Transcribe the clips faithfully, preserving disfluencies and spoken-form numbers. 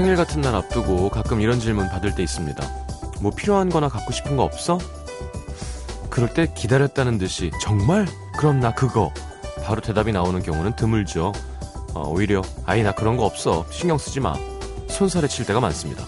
생일 같은 날 앞두고 가끔 이런 질문 받을 때 있습니다. 뭐 필요한 거나 갖고 싶은 거 없어? 그럴 때 기다렸다는 듯이 정말? 그럼 나 그거! 바로 대답이 나오는 경우는 드물죠. 어, 오히려 아이 나 그런 거 없어. 신경 쓰지 마. 손살에 칠 때가 많습니다.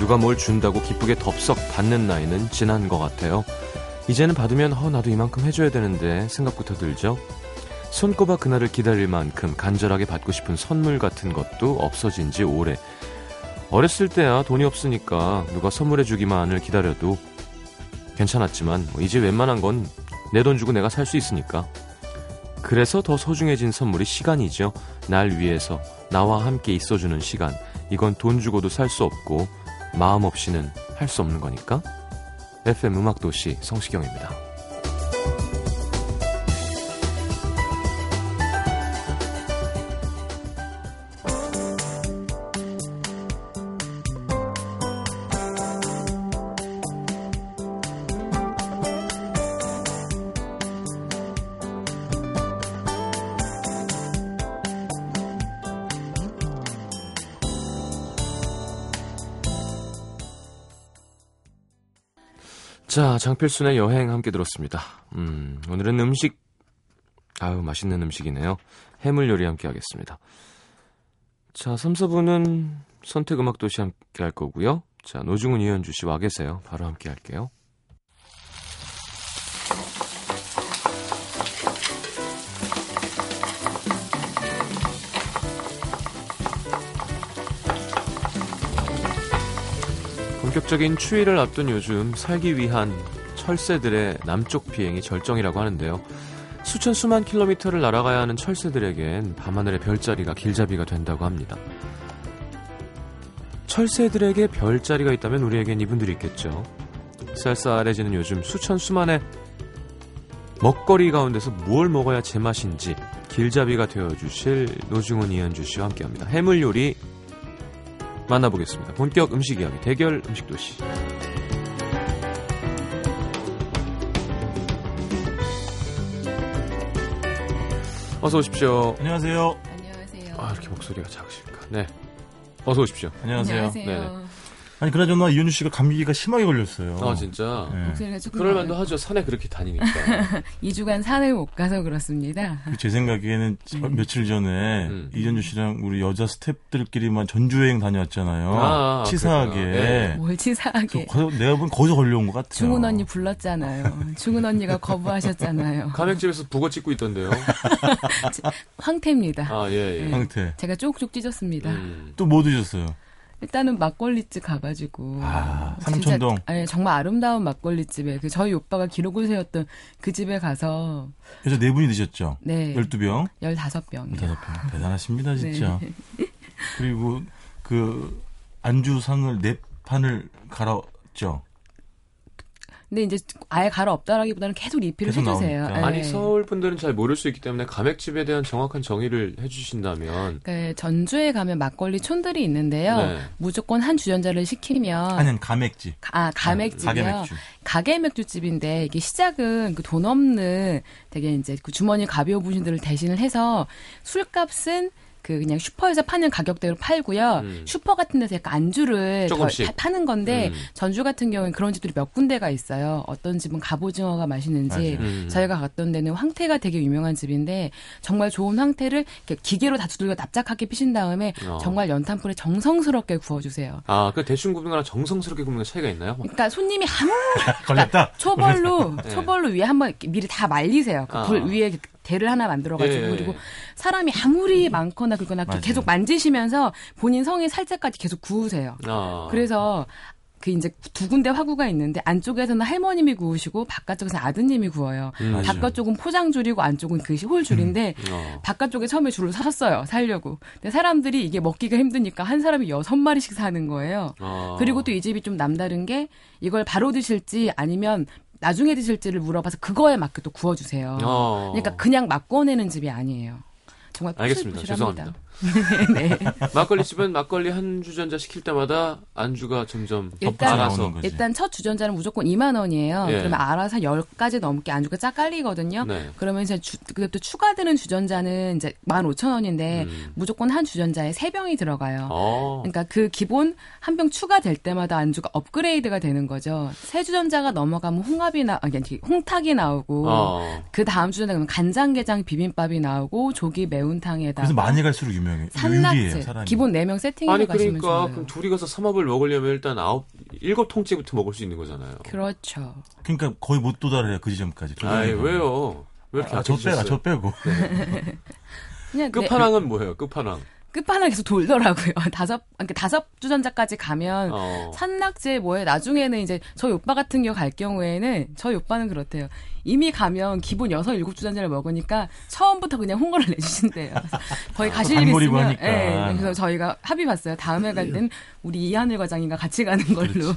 누가 뭘 준다고 기쁘게 덥석 받는 나이는 지난 것 같아요. 이제는 받으면 허 나도 이만큼 해줘야 되는데 생각부터 들죠. 손꼽아 그날을 기다릴 만큼 간절하게 받고 싶은 선물 같은 것도 없어진 지 오래. 어렸을 때야 돈이 없으니까 누가 선물해주기만을 기다려도 괜찮았지만 이제 웬만한 건 내 돈 주고 내가 살 수 있으니까. 그래서 더 소중해진 선물이 시간이죠. 날 위해서 나와 함께 있어주는 시간. 이건 돈 주고도 살 수 없고 마음 없이는 할 수 없는 거니까. 에프엠 음악도시 성시경입니다. 자, 장필순의 여행 함께 들었습니다. 음, 오늘은 음식, 아유 맛있는 음식이네요. 해물 요리 함께 하겠습니다. 자, 삼, 사 부는 선택음악도시 함께 할 거고요. 자, 노중훈, 이현주 씨 와 계세요. 바로 함께 할게요. 본격적인 추위를 앞둔 요즘 살기 위한 철새들의 남쪽 비행이 절정이라고 하는데요. 수천 수만 킬로미터를 날아가야 하는 철새들에겐 밤하늘의 별자리가 길잡이가 된다고 합니다. 철새들에게 별자리가 있다면 우리에겐 이분들이 있겠죠. 쌀쌀해지는 요즘 수천 수만의 먹거리 가운데서 무엇을 먹어야 제맛인지 길잡이가 되어주실 노중훈, 이현주 씨와 함께합니다. 해물 요리 만나보겠습니다. 본격 음식 이야기 대결 음식도시. 어서 오십시오. 안녕하세요. 안녕하세요. 아, 이렇게 목소리가 작으실까. 네. 어서 오십시오. 안녕하세요. 네. 아니 그나저나 이현주 씨가 감기가 심하게 걸렸어요. 아 진짜. 네. 목소리가 조금 그럴 만도 하죠. 산에 그렇게 다니니까. 이 주간 산을 못 가서 그렇습니다. 제 생각에는 음. 며칠 전에 음. 이현주 씨랑 우리 여자 스태프들끼리만 전주 여행 다녀왔잖아요. 아, 치사하게. 네. 뭘 치사하게. 거, 내가 보면 거기서 걸려온 것 같아요. 중은 언니 불렀잖아요. 중은 언니가 거부하셨잖아요. 가맹집에서 북어 찍고 있던데요. 황태입니다. 아 예예. 예. 황태. 제가 쪽쪽 찢었습니다. 음. 또 뭐 드셨어요? 일단은 막걸리집 가가지고 아, 삼청동 아니, 정말 아름다운 막걸리집에 그 저희 오빠가 기록을 세웠던 그 집에 가서 그래서 네 분이 드셨죠? 네. 열두 병? 열다섯 병. 열다섯 병. 대단하십니다 진짜. 네. 그리고 그 안주상을 네 판을 갈았죠? 근데 이제 아예 갈아 엎다라기보다는 계속 리필을 계속 해주세요. 네. 아니 서울 분들은 잘 모를 수 있기 때문에 감액집에 대한 정확한 정의를 해주신다면. 그러니까 전주에 가면 막걸리 촌들이 있는데요. 네. 무조건 한 주전자를 시키면. 아니요. 감액집. 아 감액집이요. 가게 맥주. 가게 맥주집인데 이게 시작은 그 돈 없는 되게 이제 그 주머니 가벼운 분들을 대신을 해서 술값은 그 그냥 슈퍼에서 파는 가격대로 팔고요. 음. 슈퍼 같은 데서 약간 안주를 파, 파는 건데 음. 전주 같은 경우는 그런 집들이 몇 군데가 있어요. 어떤 집은 갑오징어가 맛있는지 음. 저희가 갔던 데는 황태가 되게 유명한 집인데 정말 좋은 황태를 이렇게 기계로 다 두들겨 납작하게 피신 다음에 어. 정말 연탄불에 정성스럽게 구워주세요. 아, 그 대충 굽는 거랑 정성스럽게 굽는 거 차이가 있나요? 그러니까 손님이 아무 걸렸다. 그러니까 초벌로 네. 초벌로 위에 한번 미리 다 말리세요. 그 불 아. 위에. 대를 하나 만들어가지고 예. 그리고 사람이 아무리 많거나 그거나 계속 만지시면서 본인 성에 살 때까지 계속 구우세요. 아. 그래서 그 이제 두 군데 화구가 있는데 안쪽에서는 할머님이 구우시고 바깥쪽에서는 아드님이 구워요. 음. 바깥쪽은 포장줄이고 안쪽은 그 홀줄인데 음. 어. 바깥쪽에 처음에 줄을 섰어요. 살려고. 근데 사람들이 이게 먹기가 힘드니까 한 사람이 여섯 마리씩 사는 거예요. 아. 그리고 또 이 집이 좀 남다른 게 이걸 바로 드실지 아니면 나중에 드실지를 물어봐서 그거에 맞게 또 구워주세요. 어. 그러니까 그냥 막 구워내는 집이 아니에요. 정말 알겠습니다. 죄송합니다. 네. 막걸리 집은 막걸리 한 주전자 시킬 때마다 안주가 점점 일단, 알아서 일단 첫 주전자는 무조건 이만 원이에요. 예. 그러면 알아서 열 가지 넘게 안주가 쫙 깔리거든요. 네. 그러면 이제 주, 또 추가되는 주전자는 이제 만 오천 원인데 음. 무조건 한 주전자에 세 병이 들어가요. 어. 그러니까 그 기본 한 병 추가될 때마다 안주가 업그레이드가 되는 거죠. 세 주전자가 넘어가면 홍합이 나 아니 홍탁이 나오고 어. 그 다음 주전자 그러면 간장게장 비빔밥이 나오고 조기 매운탕에다가 그래서 많이 갈수록 유명해. 산낙지 기본 네 명 세팅해서 아니 가시면 그러니까 좋아요. 그럼 둘이 가서 삼합을 먹으려면 일단 아홉 일곱 통째부터 먹을 수 있는 거잖아요. 그렇죠. 그러니까 거의 못 도달해요 그 지점까지. 아이 왜요? 왜 이렇게 아, 저 빼고 저 빼고. 네. 그냥 끝판왕은 네. 뭐예요? 끝판왕. 끝판왕 계속 돌더라고요. 다섯, 그러니까 다섯 주전자까지 가면, 어. 산낙지에 뭐에, 나중에는 이제, 저희 오빠 같은 경우 갈 경우에는, 저희 오빠는 그렇대요. 이미 가면 기본 여섯, 일곱 주전자를 먹으니까, 처음부터 그냥 홍보를 내주신대요. 거의 가실 아, 일이 있으면, 예, 네, 그래서 저희가 합의 봤어요. 다음에 갈 땐, 우리 이하늘 과장님과 같이 가는 걸로.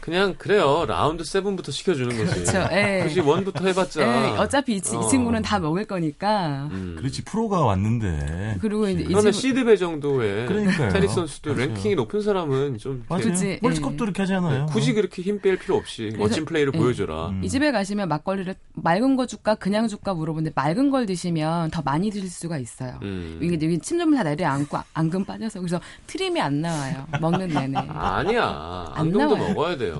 그냥 그래요. 라운드 세븐부터 시켜주는 거지. 그렇죠. 예. 그렇지 원부터 해봤자. 예. 어차피 이, 어. 이 친구는 다 먹을 거니까. 음. 그렇지 프로가 왔는데. 그리고 이제 그러면 시드배 정도의 테니스 선수도 맞아요. 랭킹이 높은 사람은 좀. 맞지. 월드컵도 이렇게 하잖아요. 굳이 그렇게 힘 뺄 필요 없이 멋진 플레이를 예. 보여줘라. 음. 이 집에 가시면 막걸리를 맑은 거 줄까 그냥 줄까 물어보는데 맑은 걸 드시면 더 많이 드실 수가 있어요. 음. 이게 여기 침전부 다 내려앉고 앙금 빠져서 그래서 트림이 안 나와요. 먹는 내내. 아니야. 앙금도 먹어야 돼.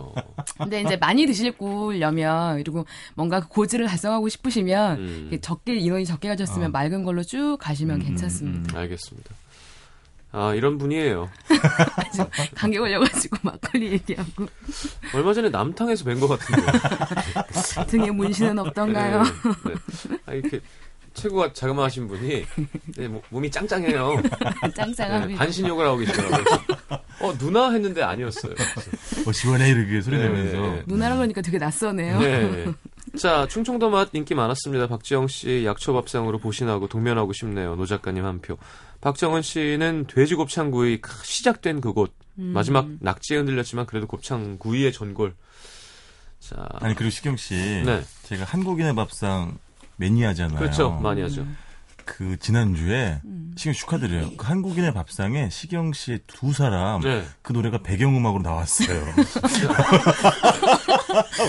근데 이제 많이 드시려면 그리고 뭔가 고지를 달성하고 싶으시면 음. 적게 인원이 적게 가졌으면 어. 맑은 걸로 쭉 가시면 음. 괜찮습니다. 알겠습니다. 아 이런 분이에요. 감기 걸려가지고 막걸리 얘기하고. 얼마 전에 남탕에서 뵌 것 같은데. 등에 문신은 없던가요? 네, 네. 아, 이렇게. 체구가 자그마하신 분이 네, 몸이 짱짱해요. 짱짱합니다. 네, 반신욕을 하고 계시더라고요. 어 누나 했는데 아니었어요. 어 시원해 이렇게 소리 내면서 네, 네. 누나라고 그러니까 되게 낯서네요. 네. 자 충청도 맛 인기 많았습니다. 박지영 씨 약초밥상으로 보신하고 동면하고 싶네요. 노 작가님 한 표. 박정은 씨는 돼지 곱창구이 시작된 그곳 음. 마지막 낙지에 흔들렸지만 그래도 곱창구이의 전골. 자 아니 그리고 시경 씨 네. 제가 한국인의 밥상 매니아잖아요. 그렇죠. 많이 하죠. 음. 그 지난주에 음. 시경 씨 축하드려요. 그 한국인의 밥상에 시경 씨의 두 사람 네. 그 노래가 배경음악으로 나왔어요.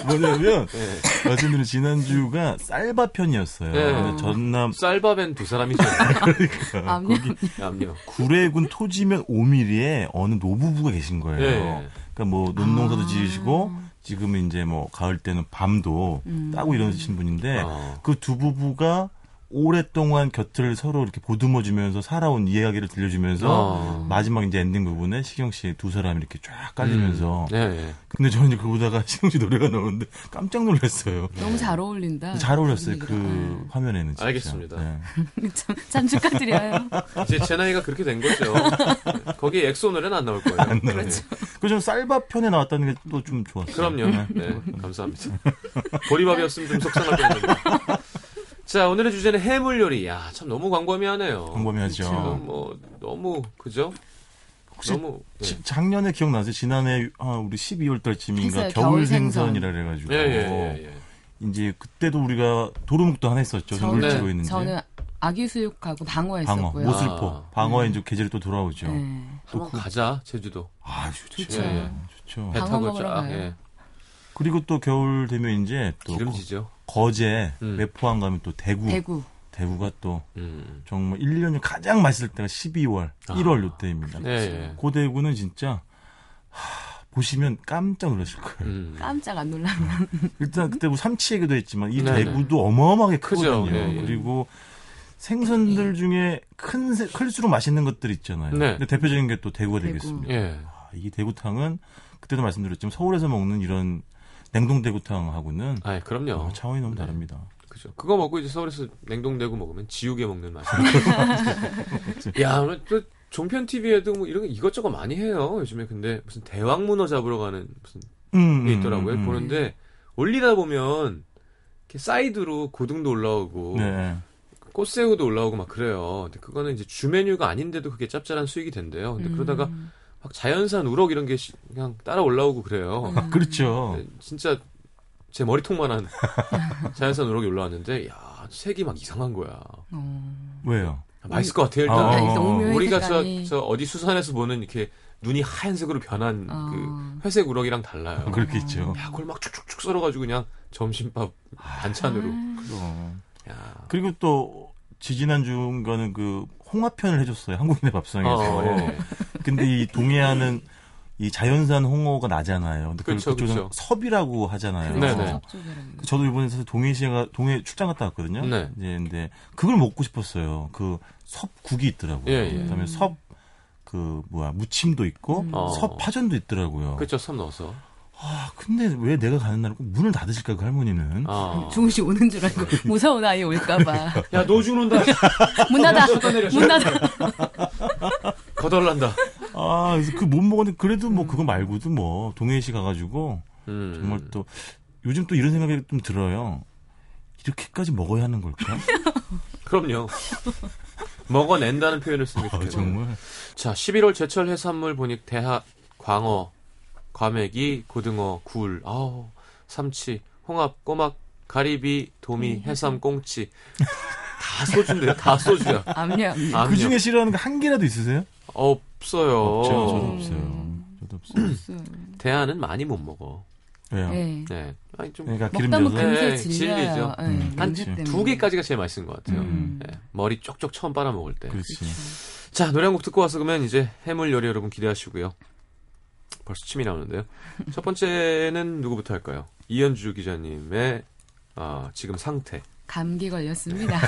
뭐냐면 네. 말씀드린 지난주가 쌀밥 편이었어요. 네. 근데 전남 쌀밥엔 두 사람이죠. 그러니까 암요. 거기 구례군 토지면 오 밀리미터에 어느 노부부가 계신 거예요. 네. 그러니까 뭐 논농사도 아. 지으시고. 지금은 이제 뭐 가을 때는 밤도 음. 따고 이러신 분인데 아. 그 두 부부가 오랫동안 곁을 서로 이렇게 보듬어주면서 살아온 이야기를 들려주면서 아. 마지막 이제 엔딩 부분에 시경 씨 두 사람이 이렇게 쫙 깔리면서. 음. 네, 네. 근데 저는 이제 그러고 보다가 시경 씨 노래가 나오는데 깜짝 놀랐어요. 너무 잘 어울린다. 잘 어울렸어요. 분위기가. 그 화면에는. 진짜. 알겠습니다. 네. 참, 참 축하드려요. 이제 제 나이가 그렇게 된 거죠. 거기에 엑소 노래는 안 나올 거예요. 안 그렇죠. 그좀 쌀밥 편에 나왔다는 게또좀 좋았어요. 그럼요. 네. 네. 감사합니다. 보리밥이었으면 좀 속상할 뻔했는데. 자 오늘의 주제는 해물 요리. 야, 참 너무 광범위하네요. 광범위하죠. 지금 뭐 너무 그죠? 혹시 너무, 네. 작년에 기억나세요? 지난해 아, 우리 십이월 달쯤인가 겨울 생선이라 그래가지고 예, 예, 예, 예. 이제 그때도 우리가 도루묵도 하나 했었죠. 저는 네. 있는데. 저는 아기 수육하고 방어 했었고요. 모슬포 아. 방어에 이제 계절이 또 돌아오죠. 네. 한번 그, 가자 제주도. 아 좋죠. 예, 예. 좋죠. 배 타고 쫙. 예. 그리고 또 겨울 되면 이제 또 기름지죠. 거제, 음. 매포항 가면 또 대구. 대구. 대구가 또 음. 정말 일 년 중 가장 맛있을 때가 십이월, 아. 일월 요때입니다. 네. 그 대구는 진짜 하, 보시면 깜짝 놀라실 거예요. 음. 깜짝 안 놀라면. 일단 그때 뭐 삼치 얘기도 했지만 이 네네. 대구도 어마어마하게 크거든요. 네, 네. 그리고 생선들 중에 큰, 클수록 맛있는 것들 있잖아요. 네. 근데 대표적인 게 또 대구가 대구. 되겠습니다. 네. 아, 이 대구탕은 그때도 말씀드렸지만 서울에서 먹는 이런 냉동 대구탕하고는 아, 그럼요. 어, 차원이 너무 네. 다릅니다. 그죠. 그거 먹고 이제 서울에서 냉동 대구 먹으면 지우개 먹는 맛이. 야, 또 종편 티비에도 뭐 이런 이것저것 많이 해요. 요즘에 근데 무슨 대왕 문어 잡으러 가는 무슨 음, 게 있더라고요. 음, 음. 보는데 올리다 보면 이렇게 사이드로 고등도 올라오고 네. 꽃새우도 올라오고 막 그래요. 근데 그거는 이제 주 메뉴가 아닌데도 그게 짭짤한 수익이 된대요. 근데 음. 그러다가 막 자연산 우럭 이런 게 그냥 따라 올라오고 그래요. 음. 그렇죠. 진짜 제 머리통만한 자연산 우럭이 올라왔는데, 야 색이 막 이상한 거야. 어. 왜요? 맛있을 것 같아요. 일단 아, 우리가 저, 저 어디 수산에서 보는 이렇게 눈이 하얀색으로 변한 어. 그 회색 우럭이랑 달라요. 어, 그렇겠죠. 야, 그걸 막 축축축 썰어가지고 그냥 점심밥 반찬으로. 아, 야. 그리고 또 지지난 주인가는 그 홍합편을 해줬어요. 한국인의 밥상에서. 어, 네. 근데 이 동해안은 이 자연산 홍어가 나잖아요. 근데 그렇죠, 그렇죠. 섭이라고 하잖아요. 네네. 저도 이번에 사실 동해시가 동해 출장 갔다 왔거든요. 네. 이제 근데 그걸 먹고 싶었어요. 그 섭국이 있더라고요. 예, 예. 그다음에 섭 그 뭐야 무침도 있고 음. 섭 파전도 있더라고요. 그렇죠, 섭 넣어서. 아, 근데 왜 내가 가는 날은 꼭 문을 닫으실까, 그 할머니는. 아. 중훈 씨 오는 줄 알고 무서운 아이 올까봐. 야, 노중 온다. 문 닫아. 문 닫아. 거덜난다. 아, 그래서 그 못 먹었는데, 그래도 뭐 그거 말고도 뭐, 동해시 가가지고, 음. 정말 또, 요즘 또 이런 생각이 좀 들어요. 이렇게까지 먹어야 하는 걸까? 그럼요. 먹어낸다는 표현을 씁니다. 아, 정말. 자, 십일월 제철 해산물 보니 대하, 광어, 과메기, 고등어, 굴, 아우, 삼치, 홍합, 꼬막, 가리비, 도미, 해삼, 꽁치. 다 소주인데요? 다 소주야. 암녀. 그 중에 싫어하는 거 한 개라도 있으세요? 없어요. 없죠. 저도 음. 없어요. 저도 없어요. 대하는 많이 못 먹어. 왜요? 네. 네. 아니 좀 그러니까 기름져서 네, 질리죠. 네, 음, 한 두 개까지가 제일 맛있는 것 같아요. 음. 네. 머리 쪽쪽 처음 빨아 먹을 때. 그렇지. 자, 노래 한 곡 듣고 와서 그러면 이제 해물 요리 여러분 기대하시고요. 벌써 침이 나오는데요. 첫 번째는 누구부터 할까요? 이현주 기자님의 어, 지금 상태. 감기 걸렸습니다.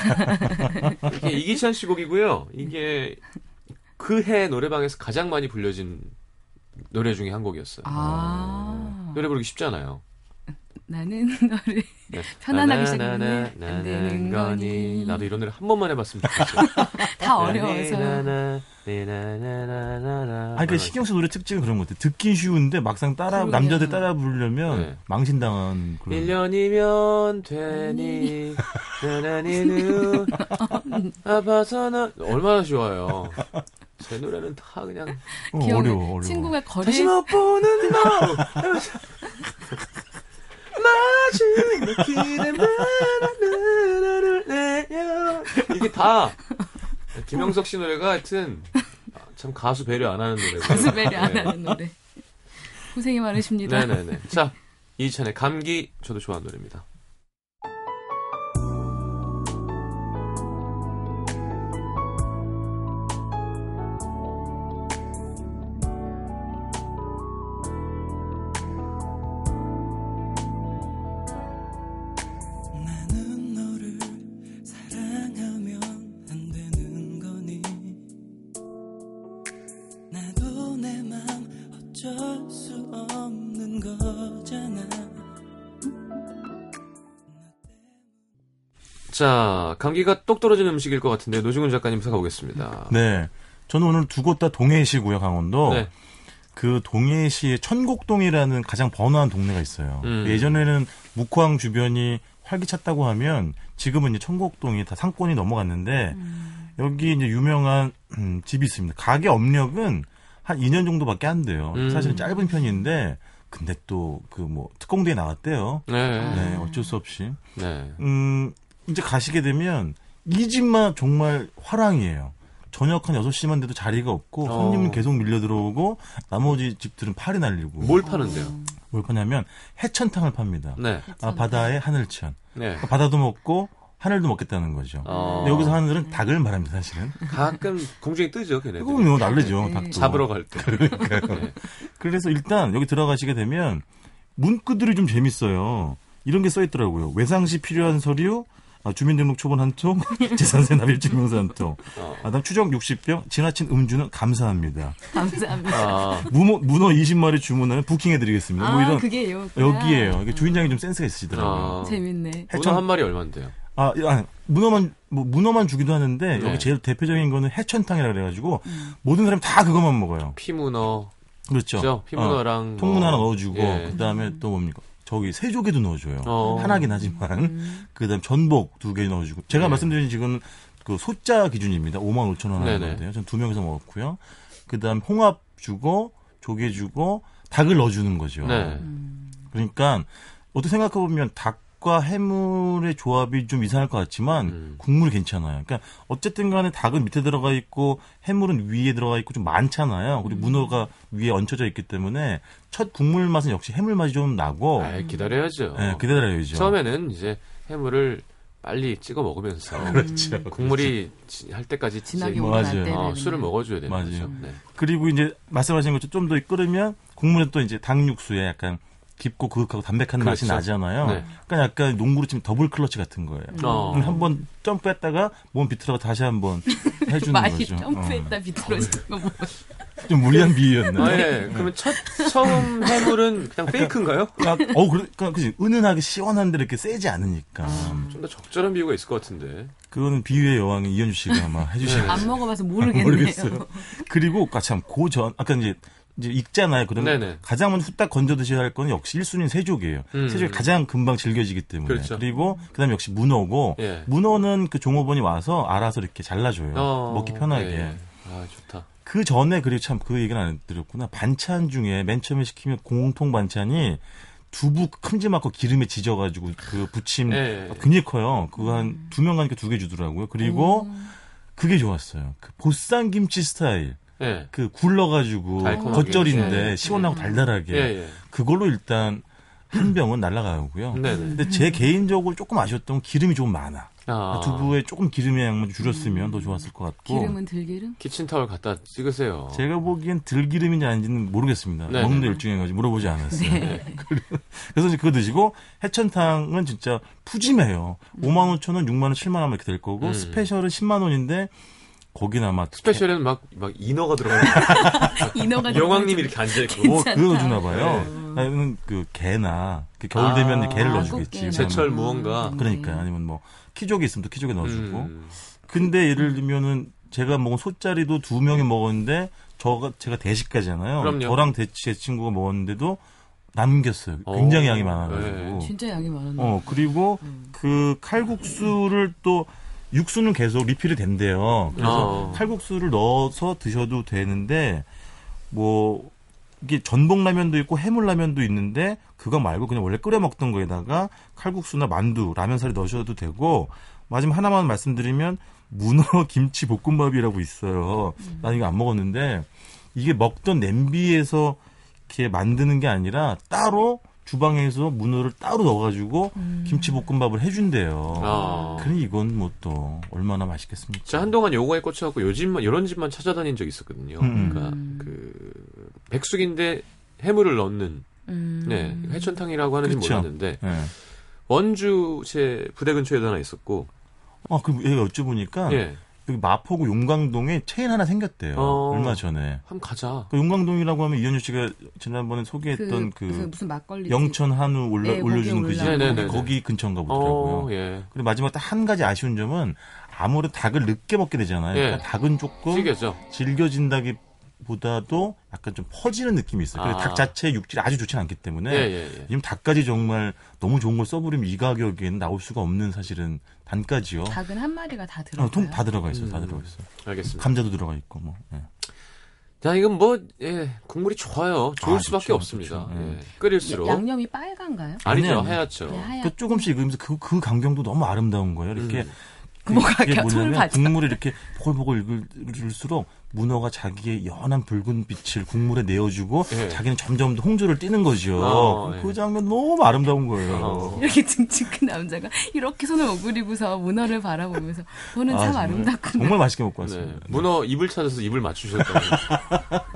이게 이기찬 씨 곡이고요. 이게 그해 노래방에서 가장 많이 불려진 노래 중에 한 곡이었어요. 아~ 노래 부르기 쉽잖아요. 나는 너를 네. 편안하게 시작했는데 안 되는 거니. 나도 이런 노래 한 번만 해봤으면 좋겠어요. 다 어려워서. 아니, 그러니까 식경 씨 노래 특징은 그런 것 같아요. 듣긴 쉬운데 막상 따라, 남자들 따라 부르려면 네. 망신당한 그런. 일 년이면 되니, 나나니누, 아파서 나. 얼마나 좋아요. 제 노래는 다 그냥. 어, 어려워, 어려워. 친구가 거리. 다시 못 보는 너. 이게 다 김영석 씨 노래가 하여튼 참 가수 배려 안 하는 노래. 가수 배려 안 하는 노래. 고생이 많으십니다. 네네네. 자, 이찬의 감기 저도 좋아하는 노래입니다. 자, 감기가 똑 떨어지는 음식일 것 같은데 노중훈 작가님 사가보겠습니다. 네, 저는 오늘 두 곳 다 동해시고요, 강원도. 네. 그 동해시의 천곡동이라는 가장 번화한 동네가 있어요. 음. 예전에는 묵호항 주변이 활기찼다고 하면 지금은 이제 천곡동이 다 상권이 넘어갔는데 음. 여기 이제 유명한 음, 집이 있습니다. 가게 업력은 한 이 년 정도밖에 안 돼요. 음. 사실은 짧은 편인데. 근데 또 그 뭐 특공대에 나왔대요. 네. 네, 어쩔 수 없이. 네. 음, 이제 가시게 되면 이 집만 정말 화랑이에요. 저녁 한 여섯 시만 돼도 자리가 없고 어. 손님은 계속 밀려 들어오고 나머지 집들은 팔이 날리고. 뭘 파는데요? 뭘 파냐면 해천탕을 팝니다. 네. 아, 바다의 하늘천. 네. 그러니까 바다도 먹고 하늘도 먹겠다는 거죠. 어. 여기서 하늘은 닭을 말합니다, 사실은. 가끔 공중에 뜨죠, 걔네들. 그럼요, 날래죠, 네. 닭도. 잡으러 갈 때. 그러니까요. 네. 그래서 일단 여기 들어가시게 되면 문구들이 좀 재밌어요. 이런 게 써 있더라고요. 외상시 필요한 서류, 아, 주민등록 초본 한 통, 재산세 납입 증명서 한 통, 어. 아, 다음 추정 육십 병, 지나친 음주는 감사합니다. 감사합니다. 아. 문어, 문어 이십 마리 주문하면 부킹해드리겠습니다. 아, 뭐 이런, 그게 여기예요. 이게 주인장이 좀 센스가 있으시더라고요. 아. 재밌네. 해천 한 마리 얼마인데요? 아, 아니, 문어만, 뭐, 문어만 주기도 하는데, 네. 여기 제일 대표적인 거는 해천탕이라 그래가지고, 음. 모든 사람이 다 그것만 먹어요. 피문어. 그렇죠. 그렇죠? 피문어랑. 어, 통문 뭐. 하나 넣어주고, 예. 그 다음에 또 뭡니까? 저기 새조개도 넣어줘요. 어. 하나긴 하지만, 음. 그 다음에 전복 두 개 넣어주고. 제가 네. 말씀드린 지금 그 소자 기준입니다. 오만 오천 원 하는 건데요. 전 두 명이서 먹었고요. 그 다음에 홍합 주고, 조개 주고, 닭을 넣어주는 거죠. 네. 그러니까, 어떻게 생각해보면 닭, 닭과 해물의 조합이 좀 이상할 것 같지만 음. 국물이 괜찮아요. 그러니까 어쨌든 간에 닭은 밑에 들어가 있고 해물은 위에 들어가 있고 좀 많잖아요. 그리고 음. 문어가 위에 얹혀져 있기 때문에 첫 국물 맛은 역시 해물 맛이 좀 나고. 아, 기다려야죠. 네, 기다려야죠. 처음에는 이제 해물을 빨리 찍어 먹으면서 그렇죠. 국물이 그렇죠. 할 때까지 진하게 오는 어, 술을 먹어줘야 되는 맞아요. 거죠. 네. 그리고 이제 말씀하신 것처럼 좀 더 끓으면 국물은 또 이제 닭육수에 약간 깊고 그윽하고 담백한 그렇죠. 맛이 나잖아요. 네. 그러니까 약간 농구로 치면 더블 클러치 같은 거예요. 어. 한번 점프했다가 몸 비틀어서 다시 한번 해주는 많이 거죠. 많이 점프했다 어. 비틀어지는 거 뭐. 좀 무리한 비유였나요? 아, 예. 그러면 첫, 처음 해물은 그냥 페이크인가요? 아, 어, 그러니까, 그치. 은은하게 시원한데 이렇게 세지 않으니까. 음, 좀 더 적절한 비유가 있을 것 같은데. 그거는 비유의 여왕인 이현주 씨가 아마 해주시면. 네. 안 먹어봐서 모르겠네요. 모르겠어요. 그리고, 아, 참, 고 전, 아까 이제, 이제 익잖아요. 그러면 네네. 가장 먼저 후딱 건져 드셔야 할 건 역시 일 순위는 새조개예요. 음. 새조개 가장 금방 질겨지기 때문에. 그렇죠. 그리고 그다음 역시 문어고 예. 문어는 그 종업원이 와서 알아서 이렇게 잘라줘요. 어, 먹기 편하게. 예. 아 좋다. 그 전에 그리고 참 그 얘기는 안 드렸구나. 반찬 중에 맨 처음에 시키면 공통 반찬이 두부 큼지막고 기름에 지져가지고 그 부침 예. 굉장히 커요. 그거 한 두 명 가니까 두 개 주더라고요. 그리고 음. 그게 좋았어요. 그 보쌈김치 스타일. 예. 그 굴러가지고 겉절인데 예. 시원하고 달달하게 예. 그걸로 일단 한 병은 날라가고요. 네네. 근데 제 개인적으로 조금 아쉬웠던 건 기름이 좀 많아. 아. 두부에 조금 기름의 양만 줄였으면 더 좋았을 것 같고. 기름은 들기름? 키친타월 갖다 찍으세요. 제가 보기엔 들기름인지 아닌지는 모르겠습니다. 네네. 먹는 데 일중해가지고 물어보지 않았어요. 네. 그래서 이제 그거 드시고 해천탕은 진짜 푸짐해요. 음. 오만 오천 원, 육만 원, 칠만 원 이렇게 될 거고 음. 스페셜은 십만 원인데 거기나 막 스페셜에는 막 막 인어가 들어가요. 인어가 영왕님이 이렇게 앉아 있고 어, 그거 주나 봐요. 네. 나는 그 개나 그 겨울 아, 되면 개를 넣어 주겠지. 제철 무언가. 그러니까 아니면 뭐 키조개 있으면 또 키조개 넣어 주고. 음. 근데 예를 들면은 제가 먹은 소짜리도 두 명이 먹었는데 저가 제가 대식가잖아요. 그럼요. 저랑 대치 제 친구가 먹었는데도 남겼어요. 굉장히 오, 양이 많아가지고. 네. 진짜 양이 많았네. 어, 그리고 음. 그 칼국수를 또 육수는 계속 리필이 된대요. 그래서 아. 칼국수를 넣어서 드셔도 되는데 뭐 이게 전복라면도 있고 해물라면도 있는데 그거 말고 그냥 원래 끓여 먹던 거에다가 칼국수나 만두, 라면사리 넣으셔도 되고 마지막 하나만 말씀드리면 문어 김치 볶음밥이라고 있어요. 난 이거 안 먹었는데 이게 먹던 냄비에서 이렇게 만드는 게 아니라 따로 주방에서 문어를 따로 넣어가지고 음. 김치볶음밥을 해준대요. 아. 그래 이건 뭐 또 얼마나 맛있겠습니까? 제가 한동안 요거에 꽂혀갖고 요집만 이런 집만 찾아다닌 적이 있었거든요. 음. 그러니까 그 백숙인데 해물을 넣는 음. 네 해천탕이라고 하는지 그렇죠. 몰랐는데 네. 원주 제 부대 근처에도 하나 있었고. 아 그럼 얘가 여쭤보니까. 예. 여기 마포구 용강동에 체인 하나 생겼대요. 어, 얼마 전에. 한번 가자. 그 용강동이라고 하면 이현주 씨가 지난번에 소개했던 그, 그 무슨 막걸리 영천 한우 올라, 네, 올려주는 그 집. 거기, 거기 근처인가 보더라고요. 어, 예. 그리고 마지막 딱 한 가지 아쉬운 점은 아무래도 닭을 늦게 먹게 되잖아요. 예. 그러니까 닭은 조금 질겨져. 질겨진다기 보다도 약간 좀 퍼지는 느낌이 있어요. 아. 닭 자체의 육질이 아주 좋지 않기 때문에 예, 예, 예. 지금 닭까지 정말 너무 좋은 걸 써버리면 이 가격에는 나올 수가 없는 사실은 단가지요. 닭은 한 마리가 다 들어가요? 어, 통 다 들어가 있어요. 음. 다 들어가 있어요. 알겠습니다. 감자도 들어가 있고 뭐. 예. 자, 이건 뭐 예, 국물이 좋아요. 좋을 아, 수밖에 그렇죠, 없습니다. 그렇죠. 예. 끓일수록. 야, 양념이 빨간가요? 아니죠. 아니요. 하얗죠. 네, 하얗... 그 조금씩 그러면서 그, 그 강경도 너무 아름다운 거예요. 이렇게. 음. 뭐가 뭐냐면 국물이 이렇게 보글보글 익을수록 문어가 자기의 연한 붉은 빛을 국물에 내어주고 예. 자기는 점점 홍조를 띠는 거죠. 아, 그 예. 장면 너무 아름다운 거예요. 아, 이렇게 징징 큰 남자가 이렇게 손을 오그리고서 문어를 바라보면서 저는 아, 참 아름답구나. 정말 맛있게 먹고 왔어요. 네. 문어 입을 찾아서 입을 맞추셨다고.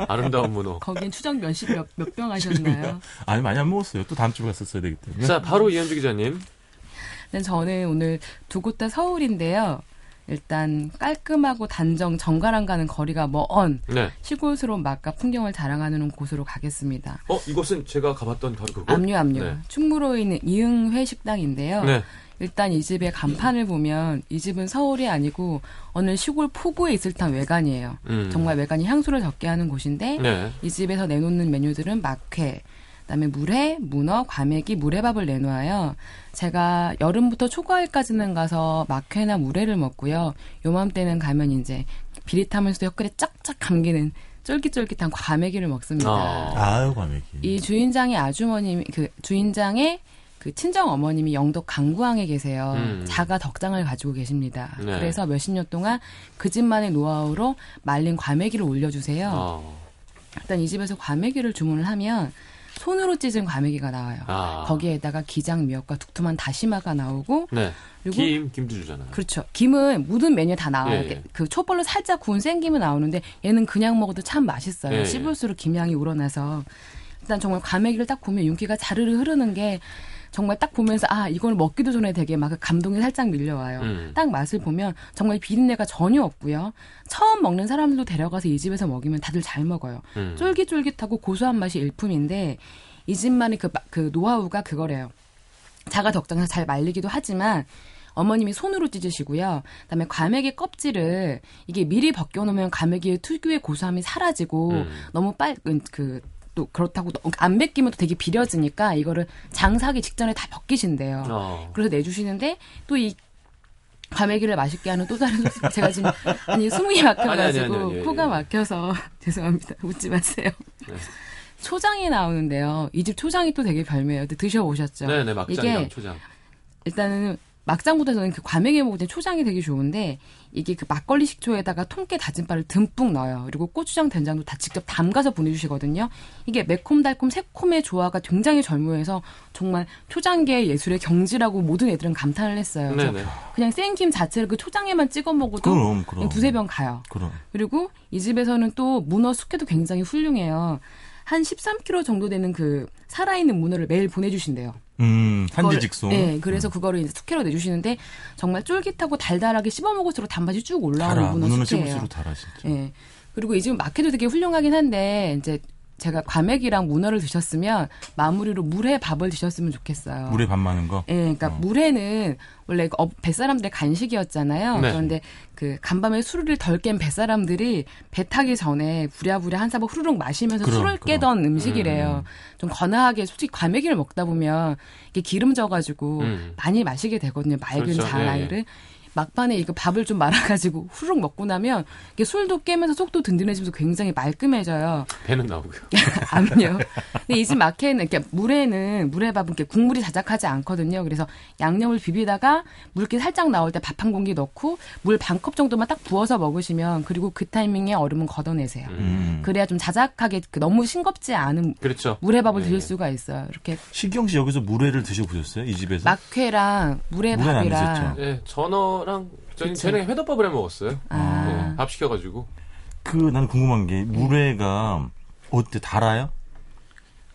아름다운 문어. 거긴 추정 몇십 몇, 몇 병 하셨나요? 아니 많이 안 먹었어요. 또 다음 주에 갔었어야 되기 때문에. 자 바로 이현주 기자님. 저는 오늘 두 곳 다 서울인데요. 일단 깔끔하고 단정 정갈한 가는 거리가 먼 네. 시골스러운 맛과 풍경을 자랑하는 곳으로 가겠습니다. 어, 이곳은 제가 가봤던 바로 그곳? 압류, 압류. 네. 충무로에 있는 이응회 식당인데요. 네. 일단 이 집의 간판을 보면 이 집은 서울이 아니고 어느 시골 포구에 있을 듯한 외관이에요. 음. 정말 외관이 향수를 적게 하는 곳인데 네. 이 집에서 내놓는 메뉴들은 막회, 그다음에 물회, 문어, 과메기, 물회밥을 내놓아요. 제가 여름부터 초가을까지는 가서 막회나 물회를 먹고요. 요맘때는 가면 이제 비릿하면서도 혀끝에 쫙쫙 감기는 쫄깃쫄깃한 과메기를 먹습니다. 아, 아유, 과메기. 이 주인장의 아주머님, 그 주인장의 그 친정 어머님이 영덕 강구항에 계세요. 음. 자가 덕장을 가지고 계십니다. 네. 그래서 몇십 년 동안 그 집만의 노하우로 말린 과메기를 올려주세요. 어. 일단 이 집에서 과메기를 주문을 하면 손으로 찢은 과메기가 나와요. 아. 거기에다가 기장, 미역과 두툼한 다시마가 나오고, 네. 그리고 김, 김도 주잖아요. 그렇죠. 김은 모든 메뉴에 다 나와요. 예, 예. 그 촛불로 살짝 구운 생김은 나오는데 얘는 그냥 먹어도 참 맛있어요. 예, 예. 씹을수록 김향이 우러나서 일단 정말 과메기를 딱 보면 윤기가 자르르 흐르는 게 정말 딱 보면서 아 이걸 먹기도 전에 되게 막 감동이 살짝 밀려와요. 음. 딱 맛을 보면 정말 비린내가 전혀 없고요. 처음 먹는 사람들도 데려가서 이 집에서 먹이면 다들 잘 먹어요. 음. 쫄깃쫄깃하고 고소한 맛이 일품인데 이 집만의 그, 그 노하우가 그거래요. 자가 덕장해서 잘 말리기도 하지만 어머님이 손으로 찢으시고요. 그다음에 과메기 껍질을 이게 미리 벗겨놓으면 과메기의 특유의 고소함이 사라지고 음. 너무 빨 그 또 그렇다고 안 벗기면 또 되게 비려지니까 이거를 장사하기 직전에 다 벗기신대요. 어. 그래서 내주시는데 또 이 과메기를 맛있게 하는 또 다른 제가 지금 아니 숨이 막혀가지고 아니, 아니, 아니, 아니, 코가 예, 예. 막혀서 죄송합니다. 웃지 마세요. 네. 초장이 나오는데요. 이 집 초장이 또 되게 별미예요. 드셔보셨죠? 네네 막장이랑 초장. 일단은 막장보다 저는 그 과메기 먹을 때 초장이 되게 좋은데 이게 그 막걸리 식초에다가 통깨 다진 바를 듬뿍 넣어요. 그리고 고추장, 된장도 다 직접 담가서 보내주시거든요. 이게 매콤달콤 새콤의 조화가 굉장히 절묘해서 정말 초장계 예술의 경지라고 모든 애들은 감탄을 했어요. 네네. 그냥 생김 자체를 그 초장에만 찍어 먹어도 그럼, 그럼. 두세 병 가요. 그럼. 그리고 이 집에서는 또 문어 숙회도 굉장히 훌륭해요. 한 십삼 킬로그램 정도 되는 그 살아있는 문어를 매일 보내주신대요. 음, 한지 직송. 네, 그래서 음. 그거를 이제 숙회로 내주시는데 정말 쫄깃하고 달달하게 씹어먹을수록 단맛이 쭉 올라오는 문어 숙회예요. 네, 그리고 이 집은 마켓도 되게 훌륭하긴 한데 이제 제가 과메기랑 문어를 드셨으면 마무리로 물회 밥을 드셨으면 좋겠어요. 물회 밥 많은 거? 네, 그러니까 어. 물회는 원래 뱃사람들의 간식이었잖아요. 네. 그런데 그 간밤에 술을 덜 깬 뱃사람들이 배 타기 전에 부랴부랴 한 사발 후루룩 마시면서 그럼, 술을 그럼. 깨던 음식이래요. 음. 좀 거나하게 솔직히 과메기를 먹다 보면 이게 기름져가지고 음. 많이 마시게 되거든요. 맑은 그렇죠. 잔아이를. 예. 막판에 이거 밥을 좀 말아가지고 후루룩 먹고 나면 이게 술도 깨면서 속도 든든해지면서 굉장히 말끔해져요. 배는 나오고요. 암요. 근데 이 집 마켓에는 이렇게 물에는 물회밥은 이렇게 국물이 자작하지 않거든요. 그래서 양념을 비비다가 물기 살짝 나올 때 밥 한 공기 넣고 물 반 컵 정도만 딱 부어서 먹으시면 그리고 그 타이밍에 얼음은 걷어내세요. 음. 그래야 좀 자작하게 너무 싱겁지 않은 그렇죠. 물회밥을 네. 드실 수가 있어요. 이렇게 시경 씨 여기서 물회를 드셔보셨어요? 이 집에서? 막회랑 물회밥이랑. 네, 전어. 저는 쟤네 회덮밥을 해 먹었어요. 아. 네, 밥 시켜가지고. 그 난 궁금한 게 물회가 어때 달아요?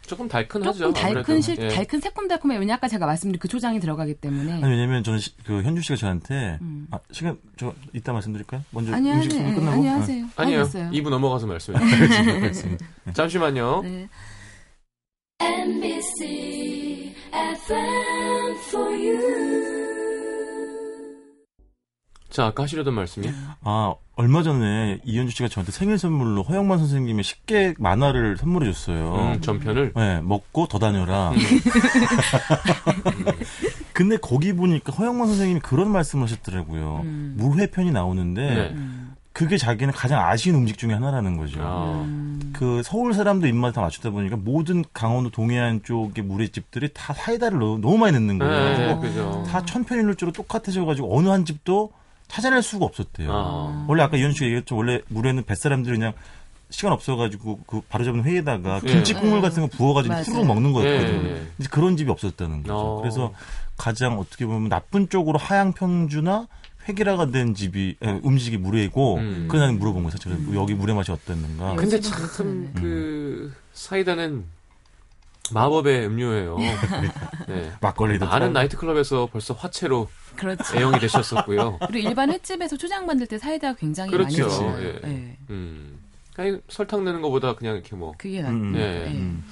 조금 달큰하죠. 조금 달큰 실, 예. 달큰 새콤달콤해. 왜냐 아까 제가 말씀드린 그 초장이 들어가기 때문에. 아니 왜냐면 저는 그 현주 씨가 저한테 음. 아, 시간 저 이따 말씀드릴까요? 먼저 아니, 음식 아니, 끝나고. 아니, 하세요. 아. 아니요. 아니요. 이 부 넘어가서 말씀해 주세요. 잠시만요. 네. 엠비씨 에프엠 for you. 자, 아까 하시려던 말씀이요? 아, 얼마 전에 이현주 씨가 저한테 생일 선물로 허영만 선생님의 식객 만화를 선물해 줬어요. 음, 전편을? 네, 먹고 더 다녀라. 음. 근데 거기 보니까 허영만 선생님이 그런 말씀을 하셨더라고요. 음. 물회편이 나오는데 네. 그게 자기는 가장 아쉬운 음식 중에 하나라는 거죠. 아. 그 서울 사람도 입맛에 다 맞추다 보니까 모든 강원도 동해안 쪽의 물회집들이 다 사이다를 너무, 너무 많이 넣는 거예요. 네, 다 천편일률적으로 똑같아져가지고 어느 한 집도 찾아낼 수가 없었대요. 아. 원래 아까 이현주 씨가 얘기했죠. 원래 물에는 뱃사람들이 그냥 시간 없어가지고 그 바로잡는 회에다가 예. 김치 국물 같은 거 부어가지고 후루룩 먹는 거였거든요. 예. 이제 그런 집이 없었다는 거죠. 아. 그래서 가장 어떻게 보면 나쁜 쪽으로 하향평준화 획일화가 된 집이 에, 음식이 물회고 음. 그래서 나는 물어본 거예요. 사실 음. 여기 물회 맛이 어땠는가. 근데 참 그 음. 사이다는 마법의 음료예요. 네. 막걸리도 많은 나이트클럽에서 벌써 화채로 그렇죠. 애용이 되셨었고요. 그리고 일반 횟집에서 초장 만들 때 사이다가 굉장히 그렇죠. 많이 들어요. 예. 네. 음. 그러니까 설탕 넣는 것보다 그냥 이렇게 뭐. 그게 낫죠. 음. 네. 음.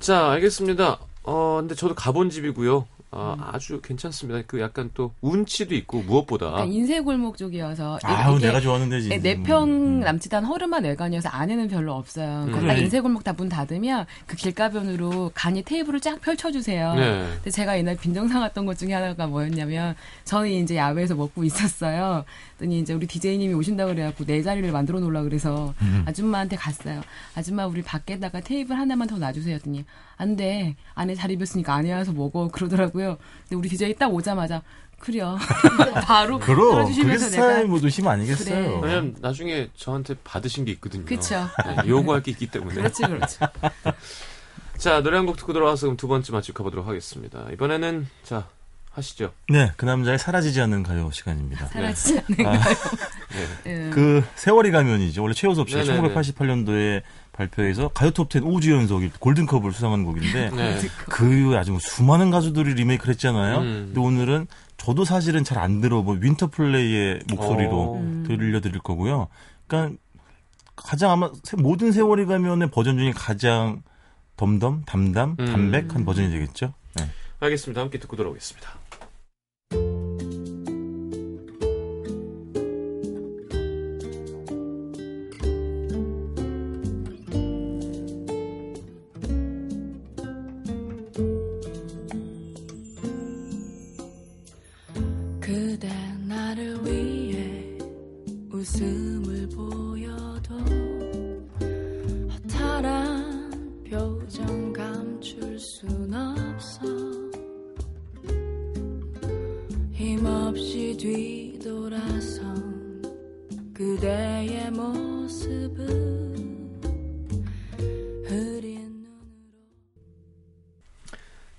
자, 알겠습니다. 어, 근데 저도 가본 집이고요. 아, 음. 아주 괜찮습니다. 그 약간 또 운치도 있고 무엇보다 그러니까 인쇄골목 쪽이어서 아우 내가 좋아하는 데지. 내평 남짓한 허름한 외관이어서 안에는 별로 없어요. 그러니까 음. 딱 인쇄골목 다 문 닫으면 그 길가변으로 간이 테이블을 쫙 펼쳐주세요. 네. 근데 제가 이날 빈정상했던 것 중에 하나가 뭐였냐면 저는 이제 야외에서 먹고 있었어요. 그랬더니 이제 우리 디제이님이 오신다고 그래갖고 내 자리를 만들어 놓으려고 그래서 음. 아줌마한테 갔어요. 아줌마 우리 밖에다가 테이블 하나만 더 놔주세요 했더니 안 돼. 안에 자리 비었으니까 안에 와서 먹어 그러더라고요. 근데 우리 디제이 딱 오자마자 그래요. 바로 떨어주시면서 내가. 그게 뭐 조심 아니겠어요. 그래. 왜냐면 나중에 저한테 받으신 게 있거든요. 그렇죠. 네, 요구할 게 있기 때문에. 그렇지 그렇지. 자, 노래 한 곡 듣고 돌아와서 그럼 두 번째 맛집 가보도록 하겠습니다. 이번에는 자 하시죠. 네, 그 남자의 사라지지 않는 가요 시간입니다. 사라지지 않는 가요. 아, 네. 음. 그 세월이 가면이죠. 원래 최호섭 씨가 네네네. 천구백팔십팔 년도에 발표해서 가요 톱텐 오 주 연속 골든컵을 수상한 곡인데 네. 그 이후에 아주 수많은 가수들이 리메이크를 했잖아요. 음. 근데 오늘은 저도 사실은 잘 안 들어본 윈터플레이의 목소리로 오. 들려드릴 거고요. 그러니까 가장 아마 모든 세월이 가면의 버전 중에 가장 덤덤, 담담, 음. 담백한 버전이 되겠죠. 네. 알겠습니다. 함께 듣고 돌아오겠습니다.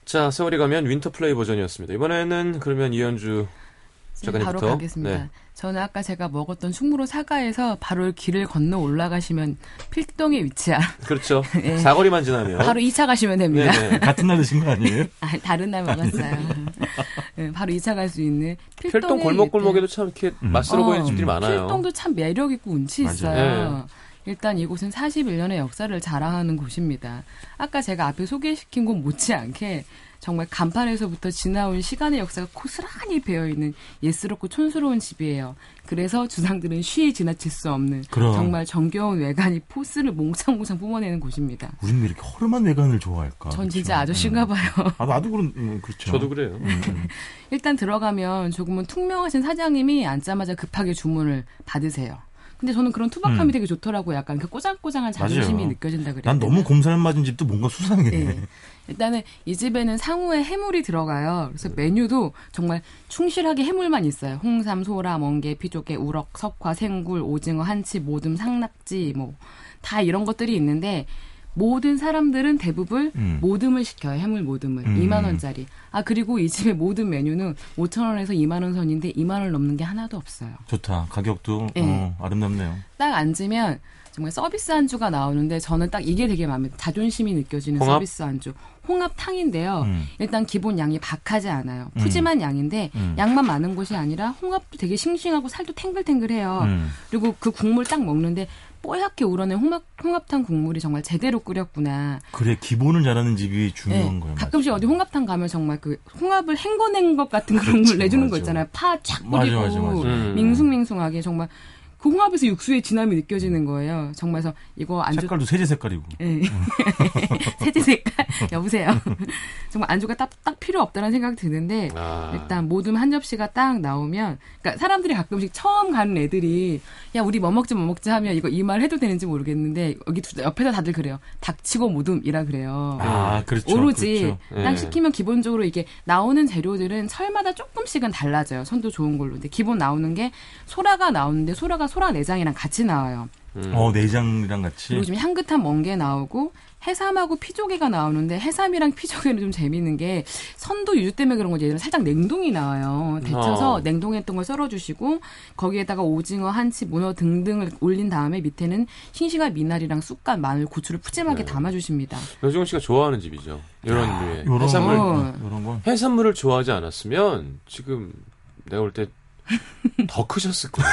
자, 세월이 가면 윈터플레이 버전이었습니다. 이번에는 그러면 이현주 작가님부터. 바로 가겠습니다. 네. 저는 아까 제가 먹었던 충무로 사가에서 바로 길을 건너 올라가시면 필동에 위치한. 그렇죠. 네. 사거리만 지나면. 바로 이 차 가시면 됩니다. 네네. 같은 날 드신 거 아니에요? 아니, 다른 날 먹었어요. 네, 바로 이 차 갈 수 있는 필동. 필동 골목골목에도 참 이렇게 음. 맛으로 어, 보이는 집들이 많아요. 필동도 참 매력있고 운치 맞아요. 있어요. 네. 일단 이곳은 사십일 년의 역사를 자랑하는 곳입니다. 아까 제가 앞에 소개시킨 곳 못지않게 정말 간판에서부터 지나온 시간의 역사가 고스란히 배어있는 예스럽고 촌스러운 집이에요. 그래서 주상들은 쉬이 지나칠 수 없는 그럼. 정말 정겨운 외관이 포스를 몽상몽상 뿜어내는 곳입니다. 우린 왜 이렇게 허름한 외관을 좋아할까? 전 그렇죠? 진짜 아저씨인가 봐요. 아, 나도 그런, 음, 그렇죠. 저도 그래요. 음. 일단 들어가면 조금은 퉁명하신 사장님이 앉자마자 급하게 주문을 받으세요. 근데 저는 그런 투박함이 음. 되게 좋더라고요. 약간 그 꼬장꼬장한 자존심이 맞아요. 느껴진다 그래요. 난 너무 곰살 맞은 집도 뭔가 수상해. 네. 일단은 이 집에는 상호에 해물이 들어가요. 그래서 메뉴도 정말 충실하게 해물만 있어요. 홍삼, 소라, 멍게, 피조개, 우럭, 석화, 생굴, 오징어, 한치, 모듬, 상낙지 뭐 다 이런 것들이 있는데 모든 사람들은 대부분 음. 모듬을 시켜요. 해물 모듬을. 음. 이만 원짜리. 아 그리고 이 집의 모든 메뉴는 오천 원에서 이만 원 선인데 이만 원 넘는 게 하나도 없어요. 좋다. 가격도 네. 어, 아름답네요. 딱 앉으면 정말 서비스 안주가 나오는데 저는 딱 이게 되게 마음에 자존심이 느껴지는 홍합? 서비스 안주. 홍합탕인데요. 음. 일단 기본 양이 박하지 않아요. 푸짐한 음. 양인데 음. 양만 많은 것이 아니라 홍합도 되게 싱싱하고 살도 탱글탱글해요. 음. 그리고 그 국물 딱 먹는데 뽀얗게 우러낸 홍합, 홍합탕 국물이 정말 제대로 끓였구나. 그래, 기본을 잘하는 집이 중요한 네, 거예요. 가끔씩 맞죠? 어디 홍합탕 가면 정말 그 홍합을 헹궈낸 것 같은 그런 그렇지, 걸 내주는 맞아. 거 있잖아요. 파 쫙 뿌리고 맞아, 맞아, 맞아. 밍숭밍숭하게 정말 그 홍합에서 육수의 진함이 느껴지는 거예요. 정말 서 이거 안주. 색깔도 세제 색깔이고. 네. 세제 색깔. 여보세요. 정말 안주가 딱, 딱 필요 없다는 생각이 드는데 아. 일단 모듬 한 접시가 딱 나오면 그러니까 사람들이 가끔씩 처음 가는 애들이 야 우리 뭐 먹지 뭐 먹지 하면 이거 이 말 해도 되는지 모르겠는데 여기 옆에서 다들 그래요. 닥치고 모듬이라 그래요. 아 그렇죠. 오로지 그렇죠. 딱 시키면 기본적으로 이게 나오는 재료들은 설마다 조금씩은 달라져요. 선도 좋은 걸로. 근데 기본 나오는 게 소라가 나오는데 소라가 소라 내장이랑 같이 나와요. 음. 어, 내장이랑 같이. 그리고 좀 향긋한 멍게 나오고 해삼하고 피조개가 나오는데 해삼이랑 피조개는 좀 재밌는 게 선도 유주 때문에 그런 거지. 살짝 냉동이 나와요. 데쳐서 어. 냉동했던 걸 썰어주시고 거기에다가 오징어, 한치, 문어 등등을 올린 다음에 밑에는 싱싱한 미나리랑 쑥갓, 마늘, 고추를 푸짐하게 네. 담아주십니다. 노중훈 씨가 좋아하는 집이죠. 이런 류의 아, 해산물. 어. 이런 거. 해산물을 좋아하지 않았으면 지금 내가 올 때 더 크셨을 거예요.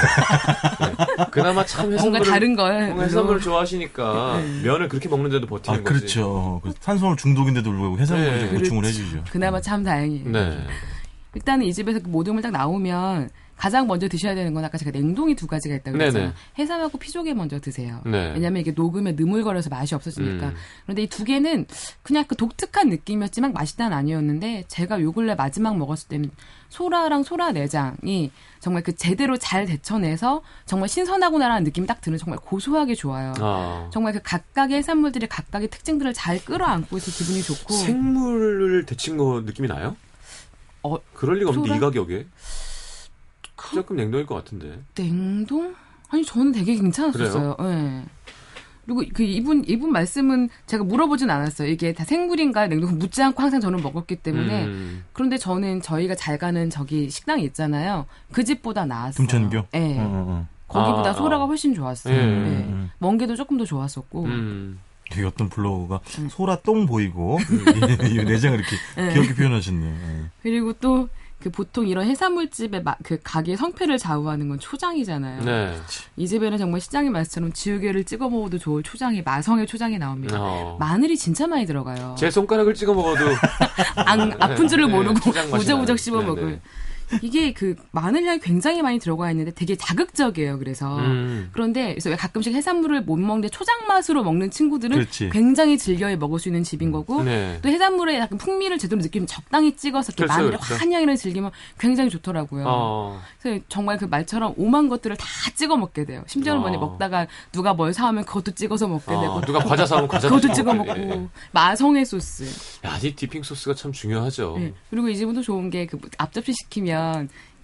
네. 그나마 참 해산물을, 뭔가 다른 걸. 해산물을 좋아하시니까 네. 면을 그렇게 먹는데도 버티는 아, 거지. 그렇죠. 탄수화물 중독인데도 불구하고 해산물을 네. 보충을 해주죠. 그나마 참 다행이에요. 네. 일단은 이 집에서 모듬을 딱 나오면 가장 먼저 드셔야 되는 건 아까 제가 냉동이 두 가지가 있다고 그랬잖아요. 해삼하고 피조개 먼저 드세요. 네. 왜냐하면 이게 녹으면 느물거려서 맛이 없어지니까. 음. 그런데 이 두 개는 그냥 그 독특한 느낌이었지만 맛있다는 아니었는데 제가 요 근래 마지막 먹었을 때는 소라랑 소라 내장이 정말 그 제대로 잘 데쳐내서 정말 신선하구나라는 느낌이 딱 드는 정말 고소하게 좋아요. 아. 정말 그 각각의 해산물들이 각각의 특징들을 잘 끌어안고 있어 기분이 좋고. 생물을 데친 거 느낌이 나요? 어, 그럴 리가 없는데 소라? 이 가격에? 그... 조금 냉동일 것 같은데. 냉동? 아니 저는 되게 괜찮았었어요. 네. 그리고 그 이분 이분 말씀은 제가 물어보진 않았어요. 이게 다 생물인가 냉동 묻지 않고 항상 저는 먹었기 때문에. 음. 그런데 저는 저희가 잘 가는 저기 식당이 있잖아요. 그 집보다 나았어요. 둠천교? 네. 어, 어. 거기보다 아, 소라가 아. 훨씬 좋았어요. 예. 네. 멍게도 조금 더 좋았었고. 음. 되게 어떤 블로그가 음. 소라 똥 보이고 이 내장을 이렇게 네. 귀엽게 표현하셨네요. 네. 그리고 또 그 보통 이런 해산물집의 마, 그 가게의 성패를 좌우하는 건 초장이잖아요. 네. 이 집에는 정말 시장의 맛처럼 지우개를 찍어 먹어도 좋을 초장이 마성의 초장이 나옵니다. 어. 마늘이 진짜 많이 들어가요. 제 손가락을 찍어 먹어도 안, 아픈 줄을 네, 모르고 네, 우적우적 씹어 네, 먹을. 네. 이게 그 마늘 향이 굉장히 많이 들어가 있는데 되게 자극적이에요. 그래서 음. 그런데 그래서 왜 가끔씩 해산물을 못 먹는데 초장 맛으로 먹는 친구들은 그렇지. 굉장히 즐겨 먹을 수 있는 집인 거고 네. 또 해산물의 약간 풍미를 제대로 느끼면 적당히 찍어서 이렇게 그렇죠, 마늘의 그렇죠. 환향을 즐기면 굉장히 좋더라고요. 어. 그래서 정말 그 말처럼 오만 것들을 다 찍어 먹게 돼요. 심지어는 어. 먹다가 누가 뭘 사오면 그것도 찍어서 먹게 어. 되고 누가 과자 사오면 과자 그것도 찍어 먹고 네. 마성의 소스. 야, 이 디핑 소스가 참 중요하죠. 네. 그리고 이 집은 또 좋은 게 그 앞접시 시키면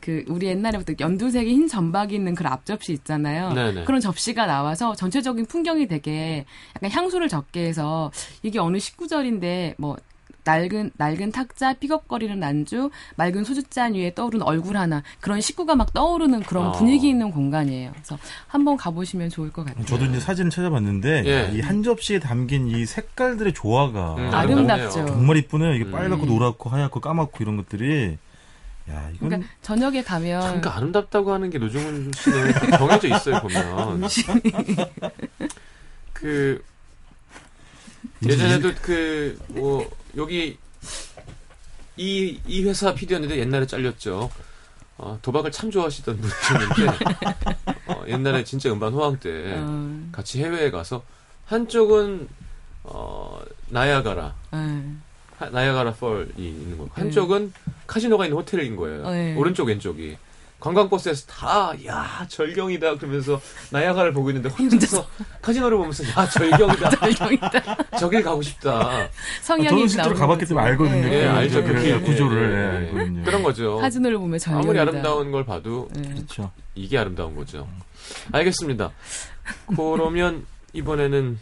그 우리 옛날에부터 연두색의 흰 점박이 있는 그런 앞접시 있잖아요. 네네. 그런 접시가 나와서 전체적인 풍경이 되게 약간 향수를 적게 해서 이게 어느 십구 절인데 뭐 낡은 낡은 탁자, 삐걱거리는 안주, 맑은 소주잔 위에 떠오른 얼굴 하나 그런 식구가 막 떠오르는 그런 어. 분위기 있는 공간이에요. 그래서 한번 가보시면 좋을 것 같아요. 저도 이제 사진을 찾아봤는데 예. 이 한 접시에 담긴 이 색깔들의 조화가 음, 아름답죠. 정말 이쁘네요. 이게 빨갛고 음. 노랗고 하얗고 까맣고 이런 것들이. 야, 이건 그러니까 저녁에 가면 그러니까 아름답다고 하는 게 노중훈 씨는 정해져 있어요 보면. 그 예전에도 그 뭐 여기 이 이 회사 피디였는데 옛날에 잘렸죠. 어, 도박을 참 좋아하시던 분이었는데 어, 옛날에 진짜 음반 호황 때 어. 같이 해외에 가서 한쪽은 어, 나야가라. 어. 나야가라 펄이 있는 거고 한쪽은 네. 카지노가 있는 호텔인 거예요. 네. 오른쪽 왼쪽이 관광버스에서 다 야 절경이다 그러면서 나야가라를 보고 있는데 혼자서 카지노를 보면서 야 절경이다, 절경이다. 저길 가고 싶다. 성향이 아, 저는 실제로 가봤기 때문에 알거든요. 네, 알죠. 네, 네, 구조를 네, 네, 네. 그런 거죠. 카지노를 보면 절경이다. 아무리 아름다운 걸 봐도 네. 그렇죠. 이게 아름다운 거죠. 알겠습니다. 그러면 이번에는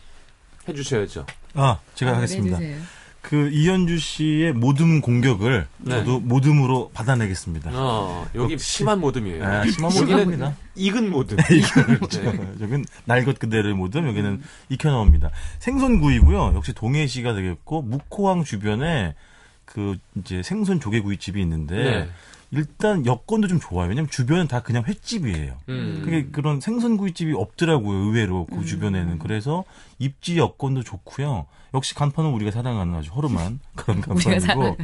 해주셔야죠. 아 제가 아, 하겠습니다. 해주세요. 그 이현주 씨의 모듬 공격을 네. 저도 모듬으로 받아내겠습니다. 어, 여기 심한 모듬이에요. 아, 심한 모듬입니다. 익은 모듬. 익은 모듬. 여기는 날것 그대로의 모듬. 여기는 음. 익혀 나옵니다. 생선구이고요. 역시 동해시가 되겠고 묵호항 주변에 그 이제 생선 조개구이 집이 있는데 네. 일단 여건도 좀 좋아요. 왜냐면 주변은 다 그냥 횟집이에요. 음. 그게 그런 생선구이 집이 없더라고요. 의외로 그 음. 주변에는 그래서 입지 여건도 좋고요. 역시 간판은 우리가 사랑하는 아주 허름한 그런 간판이고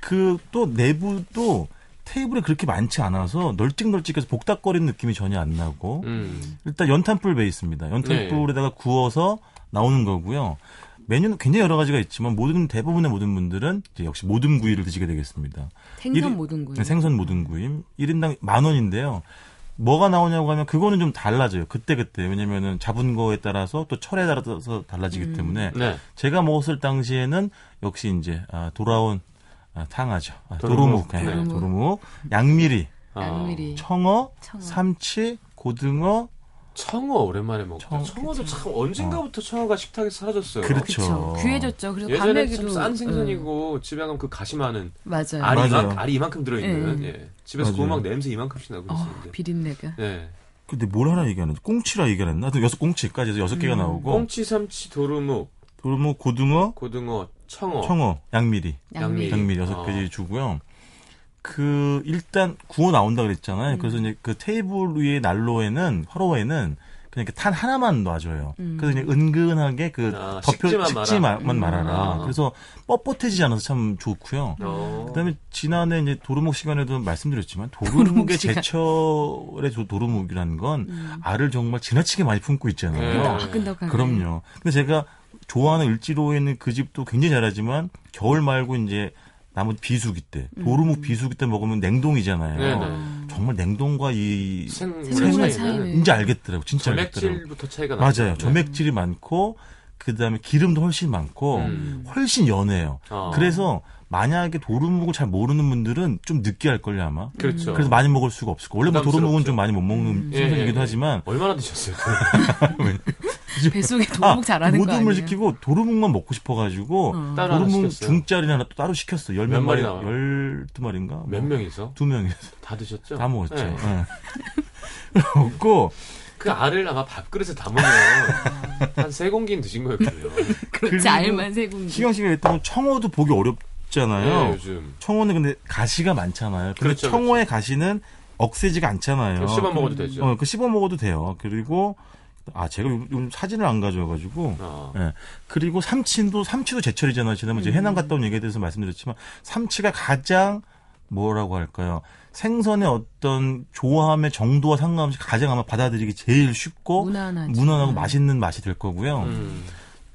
그 또 내부도 테이블에 그렇게 많지 않아서 널찍널찍해서 복닥거리는 느낌이 전혀 안 나고 음. 일단 연탄불 베이스입니다. 연탄불에다가 네. 구워서 나오는 거고요. 메뉴는 굉장히 여러 가지가 있지만 모든 대부분의 모든 분들은 이제 역시 모듬구이를 드시게 되겠습니다. 생선 모듬구이. 네, 생선 모듬구이. 일 인당 만 원인데요. 뭐가 나오냐고 하면 그거는 좀 달라져요. 그때그때. 왜냐면은 잡은 거에 따라서 또 철에 따라서 달라지기 음. 때문에 네. 제가 먹었을 당시에는 역시 이제 아, 돌아온 아, 탕하죠. 아, 도루묵. 도루묵. 네. 도루묵. 도루묵. 양미리. 양미리. 아. 청어, 청어, 삼치, 고등어, 청어 오랜만에 먹죠. 청어도 참 언젠가부터 어. 청어가 식탁에서 사라졌어요. 그렇죠. 그쵸. 귀해졌죠. 그래서 예전에 참 싼 생선이고 음. 집에 가면 그 가시 많은 맞아요. 알이, 맞아요. 이만큼, 알이 이만큼 들어있는 네. 예. 집에서 구워 막 냄새 이만큼씩 나고 있었는데 어, 비린내가. 네. 근데 뭘 하나 얘기하는지 꽁치라 얘기하나? 또 여섯 꽁치까지 해서 여섯 개가 음. 나오고. 꽁치, 삼치, 도루묵, 도루묵, 고등어, 고등어, 청어, 청어, 양미리, 양미리, 양미리 여섯 어. 개지 주고요. 그 일단 구워 나온다 그랬잖아요. 음. 그래서 이제 그 테이블 위에 난로에는 화로에는 그냥 이렇게 탄 하나만 놔줘요. 음. 그래서 그냥 은근하게 그 아, 덮여 식지만, 식지만 말아. 말아라. 음. 그래서 뻣뻣해지지 않아서 참 좋고요. 어. 그다음에 지난해 이제 도루묵 시간에도 말씀드렸지만 도루묵의 제철의 도루묵이라는 건 음. 알을 정말 지나치게 많이 품고 있잖아요. 끈덕끈덕하게. 그럼요. 근데 제가 좋아하는 을지로에 있는 그 집도 굉장히 잘하지만 겨울 말고 이제 나머지 비수기 때 도루묵 음. 비수기 때 먹으면 냉동이잖아요. 네네. 정말 냉동과 이 생물 차이는 이제 알겠더라고. 진짜 알겠더라고. 점액질부터 차이가 나요. 맞아요. 점액질이 네. 많고 그다음에 기름도 훨씬 많고 음. 훨씬 연해요. 아. 그래서 만약에 도루묵을 잘 모르는 분들은 좀 느끼할 걸요 아마. 그렇죠. 그래서 많이 먹을 수가 없을 거. 원래 뭐 도루묵은 좀 많이 못 먹는 생선이기도 음. 예, 하지만 얼마나 드셨어요? 뱃속에 도루묵 잘하는 아, 거 아니에요? 모둠을 시키고 도루묵만 먹고 싶어가지고 어. 도루묵 중짜리 하나 또 따로 시켰어. 열 몇 마리, 열두 마리인가? 몇 뭐. 명이서? 두 명이서. 다 드셨죠? 다 먹었죠. 네. 네. 먹고 그 알을 아마 밥그릇에 담으면 한 세 공기는 드신 거예요. 그렇지 알만 세 공기. 시경 씨가 일단 청어도 보기 어렵잖아요. 네, 요즘. 청어는 근데 가시가 많잖아요. 근데 그렇죠, 청어의 그렇죠. 가시는 억세지가 않잖아요. 씹어 먹어도 되죠. 어, 그 씹어 먹어도 돼요. 그리고 아, 제가 요즘 사진을 안 가져와가지고. 아. 예. 그리고 삼치도, 삼치도 제철이잖아요. 지난번에 음. 해남 갔다 온 얘기에 대해서 말씀드렸지만, 삼치가 가장 뭐라고 할까요? 생선의 어떤 조화함의 정도와 상관없이 가장 아마 받아들이기 제일 쉽고, 무난하지. 무난하고 맛있는 맛이 될 거고요. 음.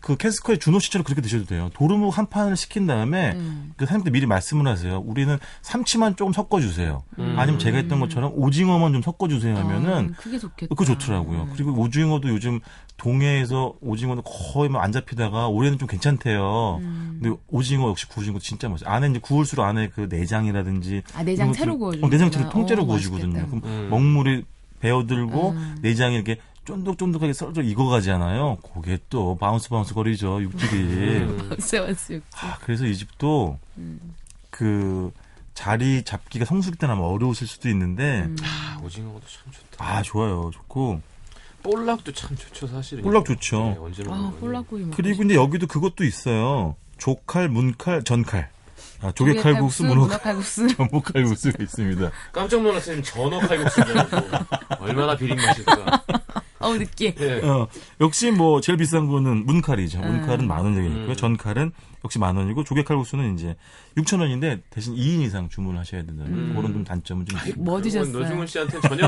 그 캐스커의 준호 씨처럼 그렇게 드셔도 돼요. 도루묵 한 판을 시킨 다음에 음. 그 사장님도 미리 말씀을 하세요. 우리는 삼치만 조금 섞어주세요. 음. 아니면 제가 했던 것처럼 오징어만 좀 섞어주세요 하면은 아, 그게 좋겠다. 그거 좋더라고요. 음. 그리고 오징어도 요즘 동해에서 오징어는 거의 뭐 안 잡히다가 올해는 좀 괜찮대요. 음. 근데 오징어 역시 구우신 거 진짜 맛있어요. 안에 이제 구울수록 안에 그 내장이라든지 아 내장 채로 구워주는 어, 내장 채로 통째로 오, 구워주거든요. 그럼 음. 먹물이 배어들고 음. 내장이 이렇게 쫀득쫀득하게 썰어 익어가잖아요. 그게 또 바운스 바운스 거리죠. 육질이. 바운스 바운스 육질. 아, 그래서 이 집도 음. 그 자리 잡기가 성수기 때는 아마 어려우실 수도 있는데 음. 아, 오징어도 참 좋다. 아 좋아요. 좋고 볼락도 참 좋죠. 사실은. 볼락 좋죠. 네, 언제 아, 볼락구이 그리고 이제 여기도 그것도 있어요. 조칼, 문칼, 전칼. 아, 조개칼국수, 문어칼국수, 전복칼국수가 있습니다. 깜짝 놀랐어요. 전어칼국수라고. 얼마나 비린 맛일까. 어우, 느끼해. 네. 어, 역시 뭐, 제일 비싼 거는 문칼이죠. 음. 문칼은 만 원이고요. 음. 전칼은 역시 만 원이고, 조개칼국수는 이제 육천 원인데, 대신 이 인 이상 주문하셔야 된다는 음. 그런 좀 단점은 좀 있습니다. 뭐 드셨어요? 노중훈 씨한테 전혀.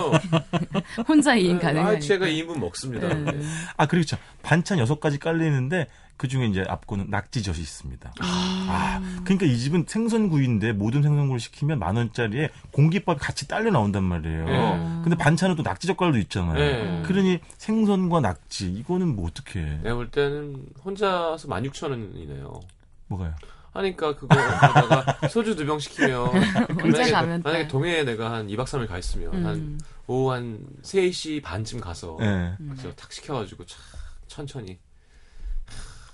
혼자 이 인 가능해요. 아, 제가 이 인분 먹습니다. 음. 네. 아, 그리고 참, 반찬 여섯 가지 깔리는데, 그 중에 이제 앞고는 낙지젓이 있습니다. 아. 아, 그러니까 이 집은 생선구이인데 모든 생선구이를 시키면 만 원짜리에 공깃밥이 같이 딸려 나온단 말이에요. 네. 근데 반찬은 또 낙지젓갈도 있잖아요. 네. 그러니 생선과 낙지 이거는 뭐 어떻게 해? 내가 볼 때는 혼자서 만 육천 원이네요. 뭐가요? 하니까 그거 하다가 소주 두 병 시키면 혼자 가면 만약에 동해에 내가 한 이박 삼일 가 있으면 음. 한 오후 한 세 시 반쯤 가서 네. 그래서 탁 시켜가지고 차, 천천히.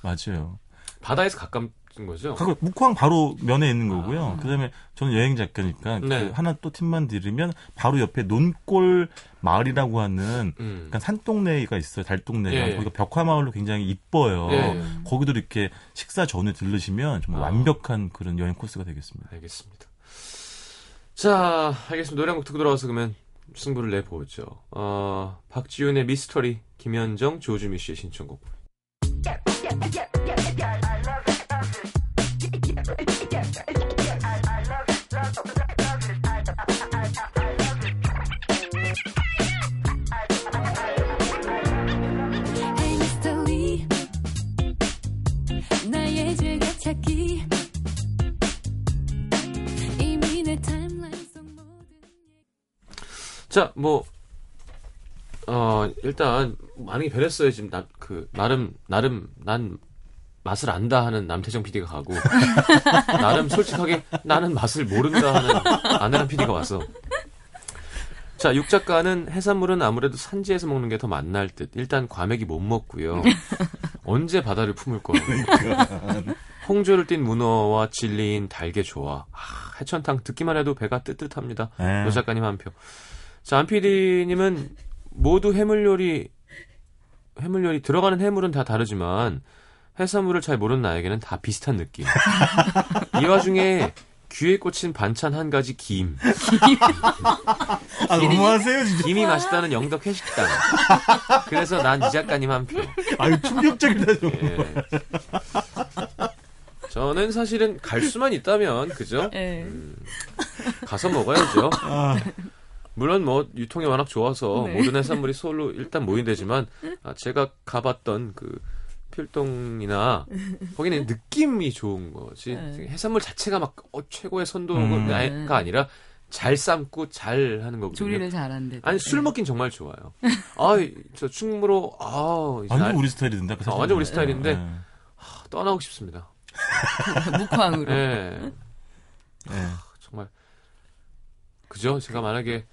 맞아요. 바다에서 가까운 거죠? 가끔 묵호항 바로 면에 있는 거고요. 아. 그다음에 저는 여행 작가니까 네. 그 하나 또 팁만 드리면 바로 옆에 논골 마을이라고 하는 음. 약간 산동네가 있어요. 달동네가. 예. 거기가 벽화마을로 굉장히 이뻐요. 예. 거기도 이렇게 식사 전에 들르시면 정말 아. 완벽한 그런 여행 코스가 되겠습니다. 알겠습니다. 자, 알겠습니다. 노래 한 곡 듣고 돌아와서 그러면 승부를 내보죠. 어, 박지윤의 미스터리, 김현정, 조주미 씨의 신청곡. 자, 뭐 어, 일단 많이 변했어요. 지금 나, 그 나름 나름 난 맛을 안다 하는 남태정 피디가 가고 나름 솔직하게 나는 맛을 모른다 하는 안혜란 피디가 와서 자, 육 작가는 해산물은 아무래도 산지에서 먹는 게 더 맛날 듯. 일단 과메기 못 먹고요. 언제 바다를 품을 거예요. 홍조를 띤 문어와 질린 달게 좋아. 아, 해천탕 듣기만 해도 배가 뜨뜻합니다. 노 작가님 한 표. 자, 안 피디님은 모두 해물 요리 해물 요리 들어가는 해물은 다 다르지만 해산물을 잘 모르는 나에게는 다 비슷한 느낌. 이 와중에 귀에 꽂힌 반찬 한 가지 김. 김. 아, 너무하세요, 진짜. 김이 맛있다는 영덕 회식당. 그래서 난 이 작가님 한 표. 아유, 충격적이다, 정말. 예. 저는 사실은 갈 수만 있다면, 그죠? 예. 음, 가서 먹어야죠. 아. 물론 뭐 유통이 워낙 좋아서 네. 모든 해산물이 서울로 일단 모인대지만 아, 제가 가봤던 그 필동이나 거기는 느낌이 좋은 거지 네. 해산물 자체가 막 어, 최고의 선도가 음. 아니라 잘 삶고 잘 하는 거거든요. 조리를 잘한대. 아니 술 먹긴 정말 좋아요. 아, 저 충무로 아 완전 날, 우리 스타일인데. 그 아, 완전 우리 스타일인데 네. 아, 떠나고 싶습니다. 묵호항으로. 네. 네. 아, 정말 그죠? 제가 만약에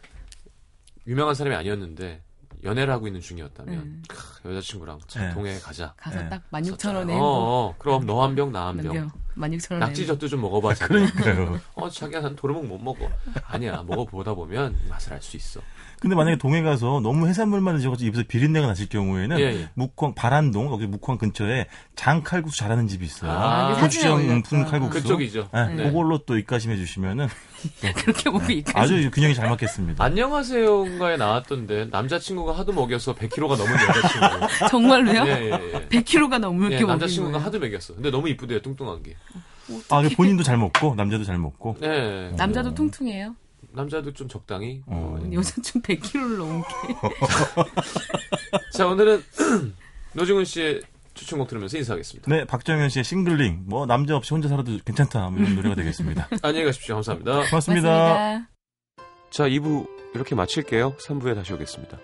유명한 사람이 아니었는데 연애를 하고 있는 중이었다면 음. 크, 여자친구랑 네. 동해에 가자. 가서 네. 딱 만 육천 원에 어, 어, 그럼 너 한 병 나 한 병. 만 육천 원에 낙지젓도 좀 먹어봐. 그러니까요. 어 자기야 난 도루묵 못 먹어. 아니야 먹어보다 보면 맛을 알 수 있어. 근데 만약에 동해 가서 너무 해산물만 드셔서 입에서 비린내가 났을 경우에는 예, 예. 묵호항 바란동 여기 묵호항 근처에 장 칼국수 잘하는 집이 있어요. 아, 고추장 푼 칼국수. 그쪽이죠. 네, 네. 그걸로 또 입가심해 주시면은 그렇게 먹고 입가심. 아주 균형이 잘 맞겠습니다. 안녕하세요인가에 나왔던데 남자친구가 하도 먹여서 백 킬로그램가 넘은 여자친구. 정말로요? 예, 예, 예. 백 킬로그램가 넘게 예, 먹인 남자친구가 하도 먹였어. 근데 너무 이쁘대요 뚱뚱한 게. 아, 본인도 잘 먹고 남자도 잘 먹고. 네. 오. 남자도 퉁퉁해요. 남자도 좀 적당히. 어. 여자 좀 백 킬로그램을 넘게. 자, 오늘은 노중훈 씨의 추천곡 들으면서 인사하겠습니다. 네, 박정현 씨의 싱글링. 뭐 남자 없이 혼자 살아도 괜찮다. 이런 노래가 되겠습니다. 안녕히 가십시오. 감사합니다. 고맙습니다. 고맙습니다. 자, 이 부 이렇게 마칠게요. 삼 부에 다시 오겠습니다.